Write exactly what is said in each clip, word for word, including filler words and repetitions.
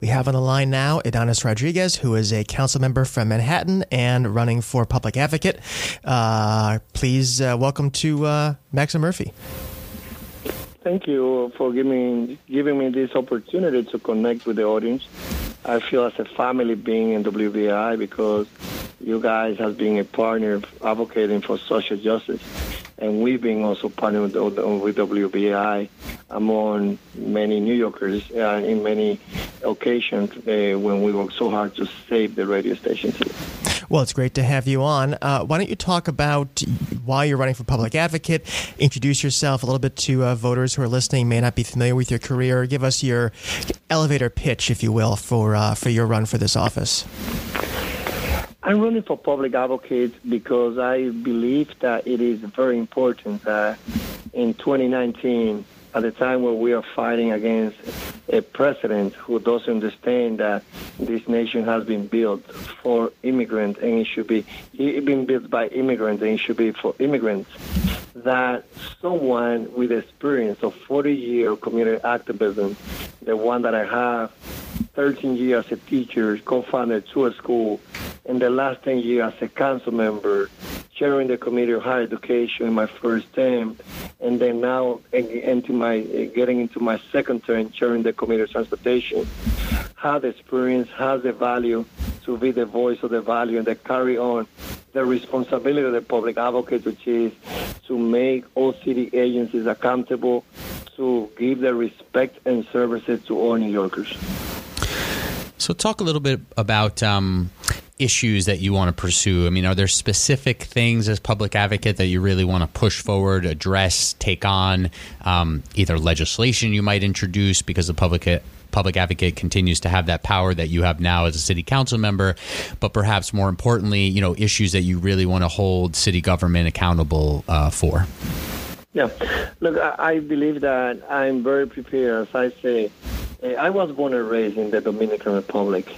We have on the line now Ydanis Rodriguez, who is a council member from Manhattan and running for public advocate. Uh, please uh, welcome to uh, Max and Murphy. Thank you for giving, giving me this opportunity to connect with the audience. I feel as a family being in W B I because you guys have been a partner advocating for social justice. And we've been also partnering with W B A I among many New Yorkers uh, in many occasions uh, when we work so hard to save the radio station. Well, it's great to have you on. Uh, why don't you talk about why you're running for public advocate? Introduce yourself a little bit to uh, voters who are listening, may not be familiar with your career. Give us your elevator pitch, if you will, for uh, for your run for this office. I'm running for public advocate because I believe that it is very important that in twenty nineteen, at the time where we are fighting against a president who doesn't understand that this nation has been built for immigrants and it should be it been built by immigrants and it should be for immigrants, that someone with experience of forty year community activism, the one that I have, thirteen years as a teacher, co-founded to a school, and the last ten years as a council member, chairing the Committee of Higher Education in my first term, and then now into my getting into my second term, chairing the Committee of Transportation, has experience, has the value to be the voice of the value and to carry on the responsibility of the public advocate, which is to make all city agencies accountable, to give the respect and services to all New Yorkers. So talk a little bit about um, issues that you want to pursue. I mean, are there specific things as public advocate that you really want to push forward, address, take on, um, either legislation you might introduce because the public public advocate continues to have that power that you have now as a city council member, but perhaps more importantly, you know, issues that you really want to hold city government accountable uh, for? Yeah, look, I believe that I'm very prepared, as I say. I was born and raised in the Dominican Republic,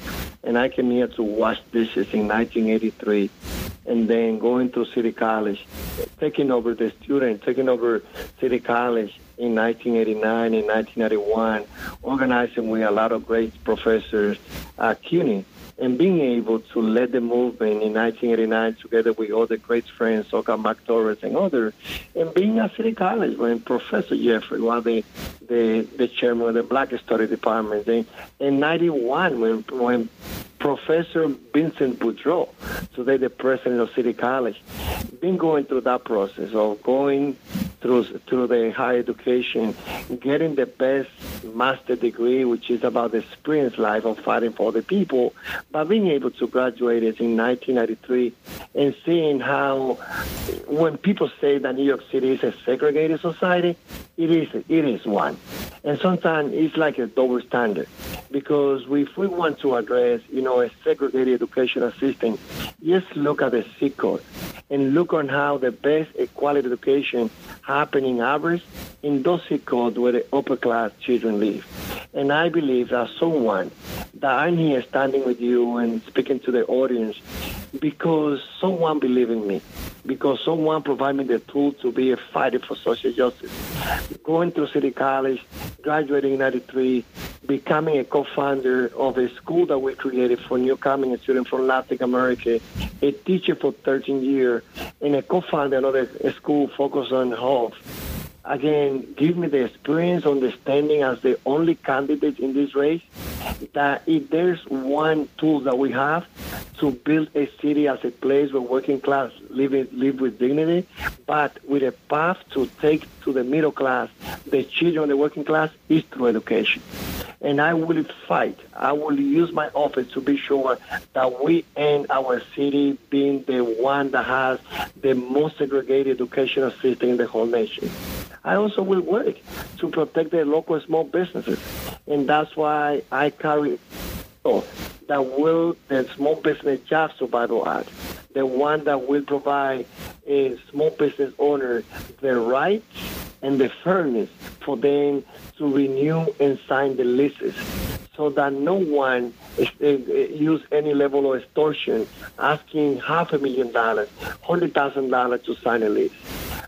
and I came here to wash dishes in nineteen eighty-three, and then going to City College, taking over the student, taking over City College in nineteen eighty-nine, in nineteen ninety-one, organizing with a lot of great professors at CUNY, and being able to lead the movement in nineteen eighty-nine together with all the great friends, Oscar Mac Torres and others, and being at City College when Professor Jeffrey was the, the, the chairman of the Black Study Department. And in ninety-one, when, when Professor Vincent Boudreau, today the president of City College, been going through that process of going through through the higher education, getting the best master degree, which is about the experience life of fighting for the people, but being able to graduate it in nineteen ninety-three and seeing how when people say that New York City is a segregated society, it is, it is one. And sometimes it's like a double standard because if we want to address, you know, a segregated educational system, just look at the zip code and look on how the best equality education happening average in those zip codes where the upper class children live. And I believe that someone that I'm here standing with you and speaking to the audience because someone believed in me, because someone provided me the tool to be a fighter for social justice. Going to City College, graduating in ninety-three, becoming a co-founder of a school that we created for newcoming students from Latin America, a teacher for thirteen years, and a co-founder of another school focused on health. Again, give me the experience, understanding as the only candidate in this race, that if there's one tool that we have to build a city as a place where working class live, live with dignity, but with a path to take to the middle class, the children of the working class, is through education. And I will fight. I will use my office to be sure that we end our city being the one that has the most segregated educational system in the whole nation. I also will work to protect the local small businesses. And that's why I carry oh, that will the Small Business Job Survival Act, the one that will provide a small business owner the right and the fairness for them to renew and sign the leases so that no one is, uh, use any level of extortion, asking half a million dollars, one hundred thousand dollars to sign a lease.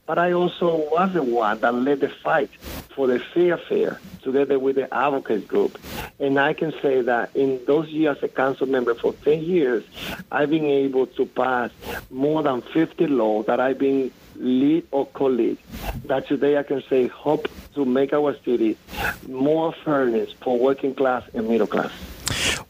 But I also was the one that led the fight for the fair fair together with the advocate group. And I can say that in those years as a council member for ten years, I've been able to pass more than fifty laws that I've been lead or co-lead, that today I can say hope to make our city more fairness for working class and middle class.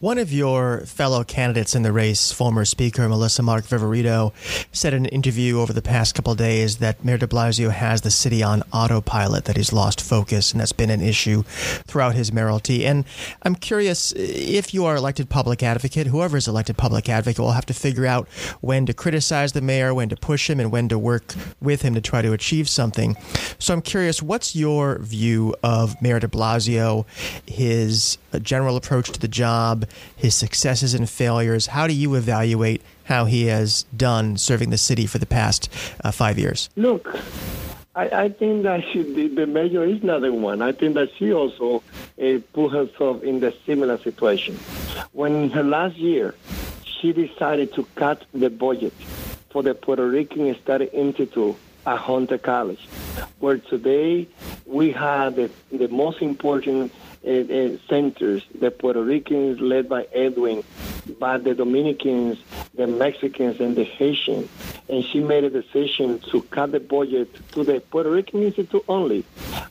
One of your fellow candidates in the race, former Speaker Melissa Mark Viverito, said in an interview over the past couple of days that Mayor de Blasio has the city on autopilot, that he's lost focus, and that's been an issue throughout his mayoralty. And I'm curious, if you are elected public advocate, whoever is elected public advocate will have to figure out when to criticize the mayor, when to push him, and when to work with him to try to achieve something. So I'm curious, what's your view of Mayor de Blasio, his general approach to the job, his successes and failures? How do you evaluate how he has done serving the city for the past uh, five years? Look, I, I think that she, the, the mayor is not the one. I think that she also uh, put herself in the similar situation. When her last year, she decided to cut the budget for the Puerto Rican Study Institute at Hunter College, where today we have the, the most important centers, the Puerto Ricans led by Edwin, but the Dominicans, the Mexicans, and the Haitians. And she made a decision to cut the budget to the Puerto Rican Institute only,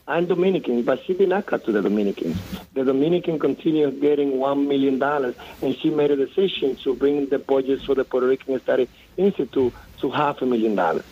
and Dominicans, but she did not cut to the Dominicans. The Dominican continued getting one million dollars, and she made a decision to bring the budget for the Puerto Rican Study Institute to half a million dollars.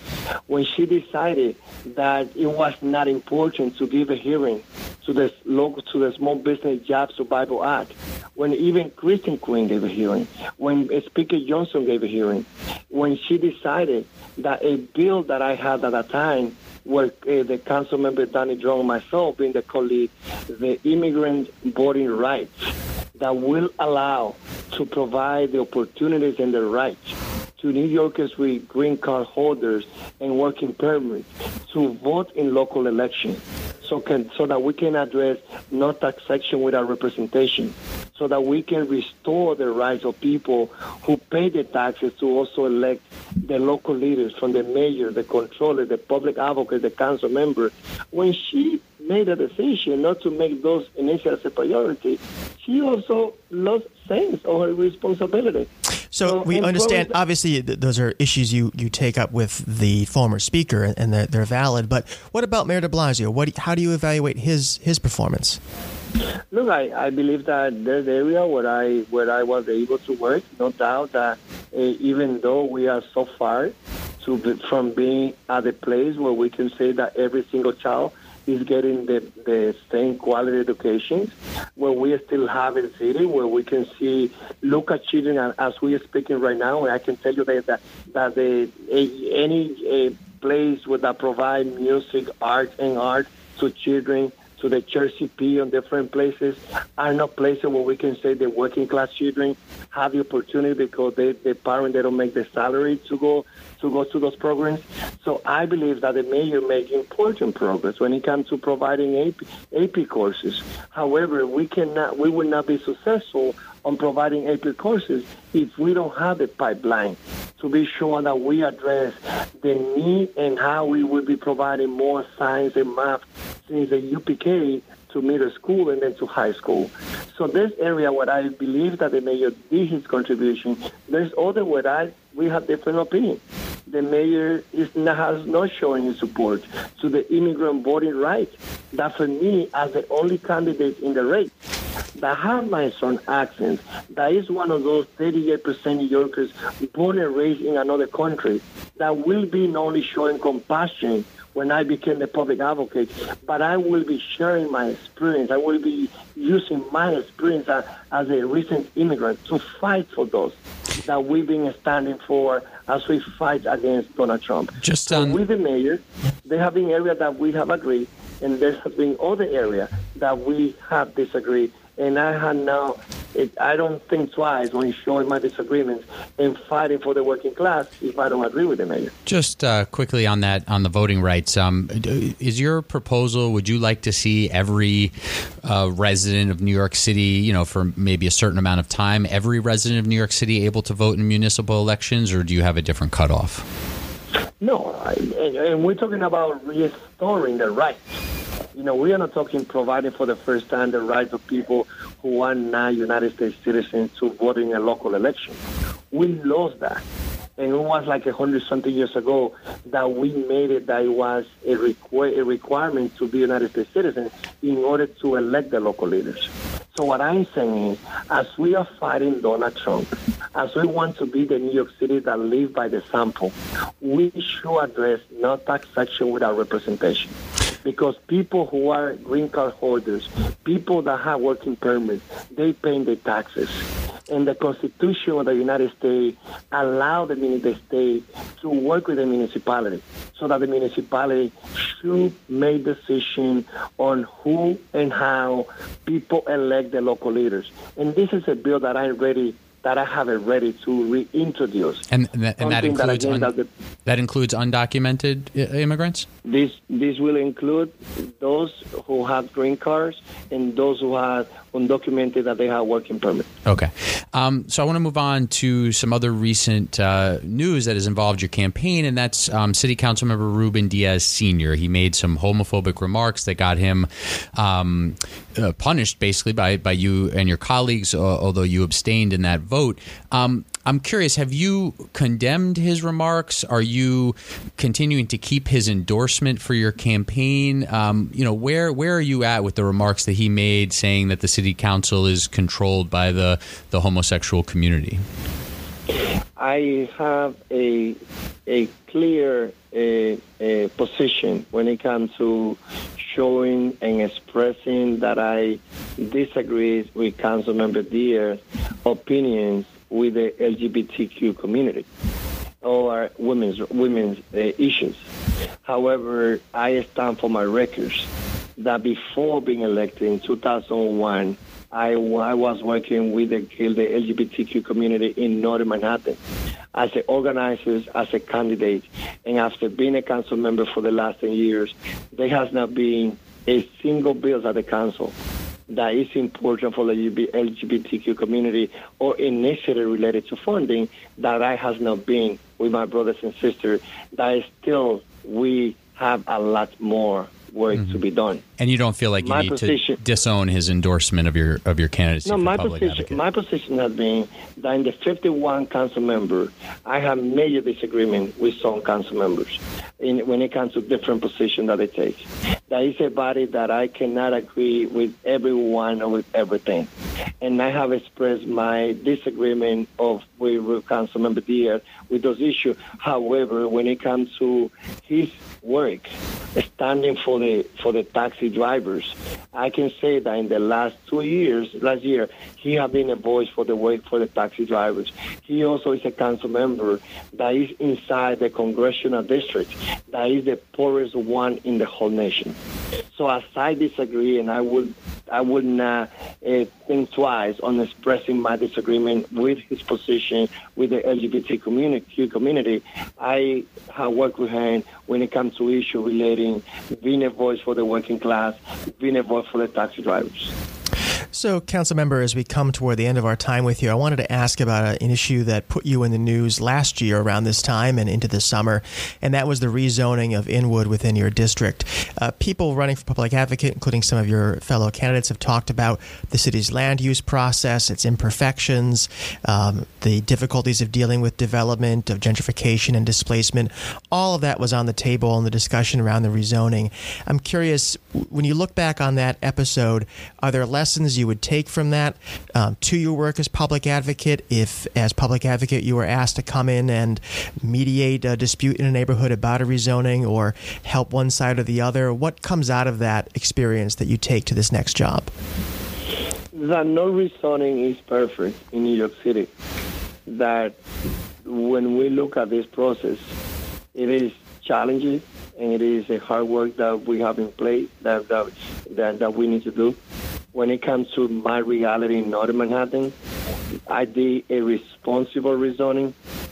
When she decided that it was not important to give a hearing to the local, to the Small Business Job Survival Act, when even Christian Queen gave a hearing, when Speaker Johnson gave a hearing, when she decided that a bill that I had at that time, where uh, the council member Danny Drone, myself being the co-lead, the immigrant voting rights that will allow to provide the opportunities and the rights to New Yorkers with green card holders and working permits to vote in local elections, so can so that we can address non-taxation without representation, so that we can restore the rights of people who pay the taxes to also elect the local leaders, from the mayor, the controller, the public advocate, the council member. When she made a decision not to make those initiatives a priority, she also lost sense of her responsibility. So we understand, obviously, th- those are issues you, you take up with the former speaker, and, and they're, they're valid. But what about Mayor de Blasio? What, how do you evaluate his his performance? Look, I, I believe that there's an area where I where I was able to work. No doubt that uh, even though we are so far to be, from being at a place where we can say that every single child is getting the, the same quality education, where we still have a city where we can see, look at children as we are speaking right now, and I can tell you that that, that the, a, any a place where that provide music, art, and art to children, to the Church C P on different places, are not places where we can say the working class children have the opportunity because they, the parents, they don't make the salary to go to go to those programs. So I believe that the mayor makes important progress when it comes to providing A P, A P courses. However, we cannot, we will not be successful on providing A P courses if we don't have the pipeline to be sure that we address the need and how we will be providing more science and math since the U P K to middle school and then to high school. So this area where I believe that the mayor did his contribution, there's other where I, we have different opinions. The mayor is not, has not shown his support to the immigrant voting rights, that for me, as the only candidate in the race, that have my son accent, that is one of those thirty-eight percent New Yorkers born and raised in another country, that will be not only showing compassion when I became the public advocate, but I will be sharing my experience. I will be using my experience as, as a recent immigrant to fight for those that we've been standing for as we fight against Donald Trump. Just um... so with the mayor, there have been areas that we have agreed, and there have been other areas that we have disagreed. And I have now, it, I don't think twice when showing my disagreements and fighting for the working class if I don't agree with the mayor. Just uh, quickly on that, on the voting rights, um, is your proposal, would you like to see every uh, resident of New York City, you know, for maybe a certain amount of time, every resident of New York City able to vote in municipal elections, or do you have a different cutoff? No, I, and, and we're talking about restoring the rights you know, we are not talking providing for the first time the right of people who are now United States citizens to vote in a local election. We lost that. And it was like a hundred something years ago that we made it that it was a, requ- a requirement to be a United States citizen in order to elect the local leaders. So what I'm saying is, as we are fighting Donald Trump, as we want to be the New York City that live by the sample, we should address not taxation without representation. Because people who are green card holders, people that have working permits, they pay their taxes. And the Constitution of the United States allows the, the state to work with the municipality so that the municipality should make decisions on who and how people elect the local leaders. And this is a bill that I'm ready that I have it ready to reintroduce. And, th- and that, includes that, un- the, that includes undocumented I- immigrants? This this will include those who have green cards and those who have undocumented that they have working permits. Okay. Um, so I want to move on to some other recent uh, news that has involved your campaign, and that's um, City Council Member Ruben Diaz Senior He made some homophobic remarks that got him um, uh, punished, basically, by, by you and your colleagues, uh, although you abstained in that vote. Um, I'm curious, have you condemned his remarks? Are you continuing to keep his endorsement for your campaign? Um, you know, where where are you at with the remarks that he made saying that the city council is controlled by the, the homosexual community? I have a a clear a, a position when it comes to showing and expressing that I disagree with Councilmember Diaz's opinions with the L G B T Q community or women's women's uh, issues. However, I stand for my records that before being elected in two thousand one, I, I was working with the, the L G B T Q community in Northern Manhattan as an organizer, as a candidate. And after being a council member for the last ten years, there has not been a single bill at the council that is important for the L G B T Q community or initiative related to funding that I has not been with my brothers and sisters, that is still we have a lot more work mm-hmm. to be done. And you don't feel like my you need position, to disown his endorsement of your of your candidacy? No, for my public position advocate. My position has been that in the fifty-one council member, I have major disagreement with some council members in when it comes to different positions that they take. That is a body that I cannot agree with everyone or with everything. And I have expressed my disagreement of with, with Councilmember Diaz with those issues. However, when it comes to his work, standing for the for the taxi drivers, I can say that in the last two years, last year, he has been a voice for the work for the taxi drivers. He also is a council member that is inside the congressional district, that is the poorest one in the whole nation. So as I disagree, and I would I would not uh, think twice on expressing my disagreement with his position with the L G B T community. community. I have worked with him when it comes to issues relating being a voice for the working class, being a voice for the taxi drivers. So, Councilmember, as we come toward the end of our time with you, I wanted to ask about an issue that put you in the news last year around this time and into the summer, and that was the rezoning of Inwood within your district. Uh, people running for public advocate, including some of your fellow candidates, have talked about the city's land use process, its imperfections, um, the difficulties of dealing with development, of gentrification and displacement. All of that was on the table in the discussion around the rezoning. I'm curious, when you look back on that episode, are there lessons you you would take from that um, to your work as public advocate? If, as public advocate, you were asked to come in and mediate a dispute in a neighborhood about a rezoning or help one side or the other, what comes out of that experience that you take to this next job? That no rezoning is perfect in New York City. That when we look at this process, it is challenging and it is a hard work that we have in place that that, that, that we need to do. When it comes to my reality in Northern Manhattan, I did a responsible rezoning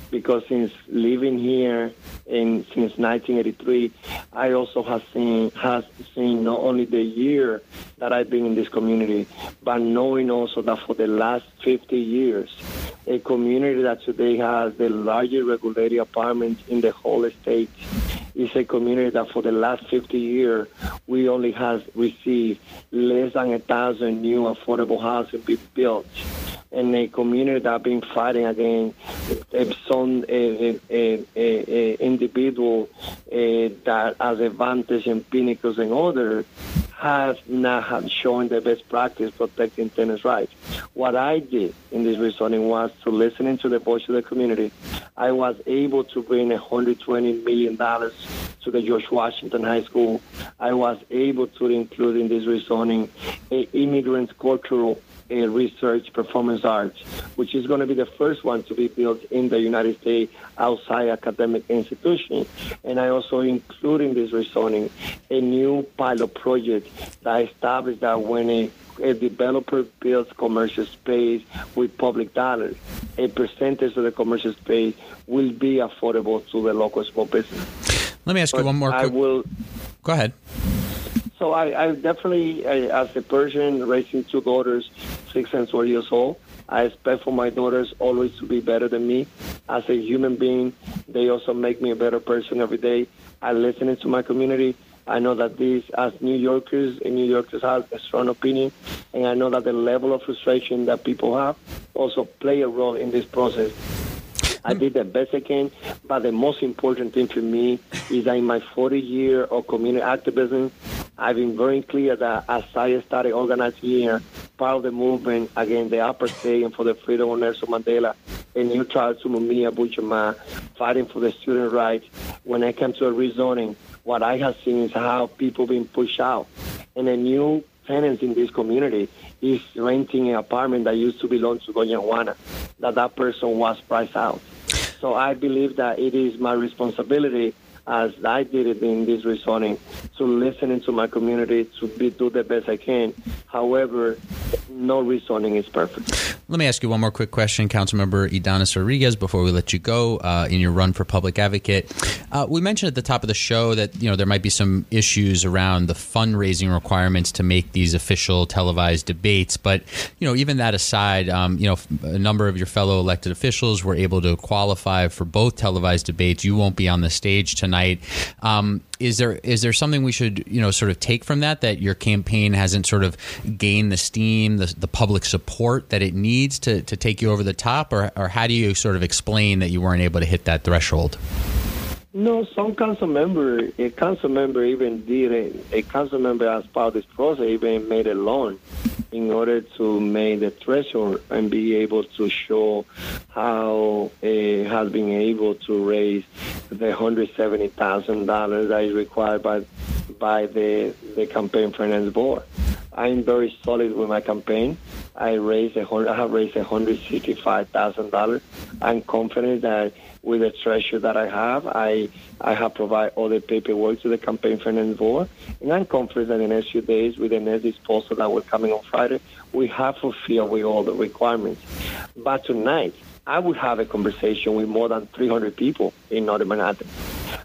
because since living here in since nineteen eighty-three, I also have seen has seen not only the year that I've been in this community, but knowing also that for the last fifty years, a community that today has the largest regulated apartments in the whole state is a community that for the last fifty years, we only have received less than a thousand new affordable housing being built. And a community that have been fighting against some uh, uh, uh, uh, individual uh, that has advantage in pinnacles and others has not had shown the best practice protecting tenants' rights. What I did in this rezoning was to listening to the voice of the community. I was able to bring one hundred twenty million dollars to the George Washington High School. I was able to include in this rezoning an immigrant cultural a research performance arts, which is going to be the first one to be built in the United States outside academic institutions. And I also include in this rezoning a new pilot project that established that when a, a developer builds commercial space with public dollars, a percentage of the commercial space will be affordable to the local small business. Let me ask but you one more. I will. Go ahead. So I, I definitely, I, as a person raising two daughters, six and four years old, I expect for my daughters always to be better than me. As a human being, they also make me a better person every day. I listen to my community. I know that these, as New Yorkers, and New Yorkers have a strong opinion, and I know that the level of frustration that people have also play a role in this process. I did the best I can, but the most important thing for me is that in my forty year of community activism, I've been very clear that as I started organizing here, part of the movement against the apartheid and for the freedom of Nelson Mandela, a new trial to Mumia Abu-Jamal, fighting for the student rights. When I came to a rezoning, what I have seen is how people being pushed out. And a new tenant in this community is renting an apartment that used to belong to Goniwana, that that person was priced out. So I believe that it is my responsibility, as I did it in this rezoning, to listen to my community, to be, do the best I can. However, no rezoning is perfect. Let me ask you one more quick question, Councilmember Ydanis Rodriguez, before we let you go. Uh, in your run for public advocate, uh, we mentioned at the top of the show that, you know, there might be some issues around the fundraising requirements to make these official televised debates. But, you know, even that aside, um, you know, a number of your fellow elected officials were able to qualify for both televised debates. You won't be on the stage tonight. Um, is there is there something we should, you know, sort of take from that, that your campaign hasn't sort of gained the steam, the, the public support that it needs to, to take you over the top? Or, or how do you sort of explain that you weren't able to hit that threshold? No, some council member, a council member even did a, a council member as part of this process even made a loan in order to make the threshold and be able to show how it has been able to raise the one hundred seventy thousand dollars that is required by by the, the campaign finance board. I'm very solid with my campaign. I raised a hundred, I have raised one hundred sixty-five thousand dollars. I'm confident that with the treasure that I have, I I have provided all the paperwork to the campaign finance board, and I'm confident that in the next few days, with the next disposal that will coming on Friday, we have fulfilled with all the requirements. But tonight, I will have a conversation with more than three hundred people in Northern Manhattan.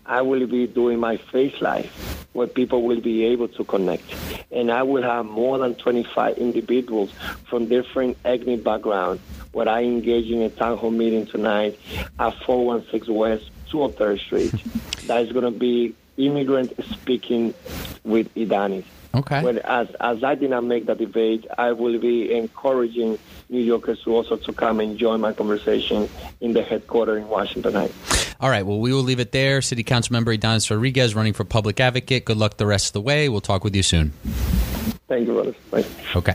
I will be doing my face live, where people will be able to connect. And I will have more than twenty-five individuals from different ethnic backgrounds, where I engage in a town hall meeting tonight at four one six West two oh third Street. That is going to be immigrant speaking with Ydanis. Okay. When, as, as I did not make the debate, I will be encouraging New Yorkers to also to come and join my conversation in the headquarters in Washington Heights. All right. Well, we will leave it there. City Councilmember Ydanis Rodriguez, running for public advocate. Good luck the rest of the way. We'll talk with you soon. Thank you, brother. Bye. Okay.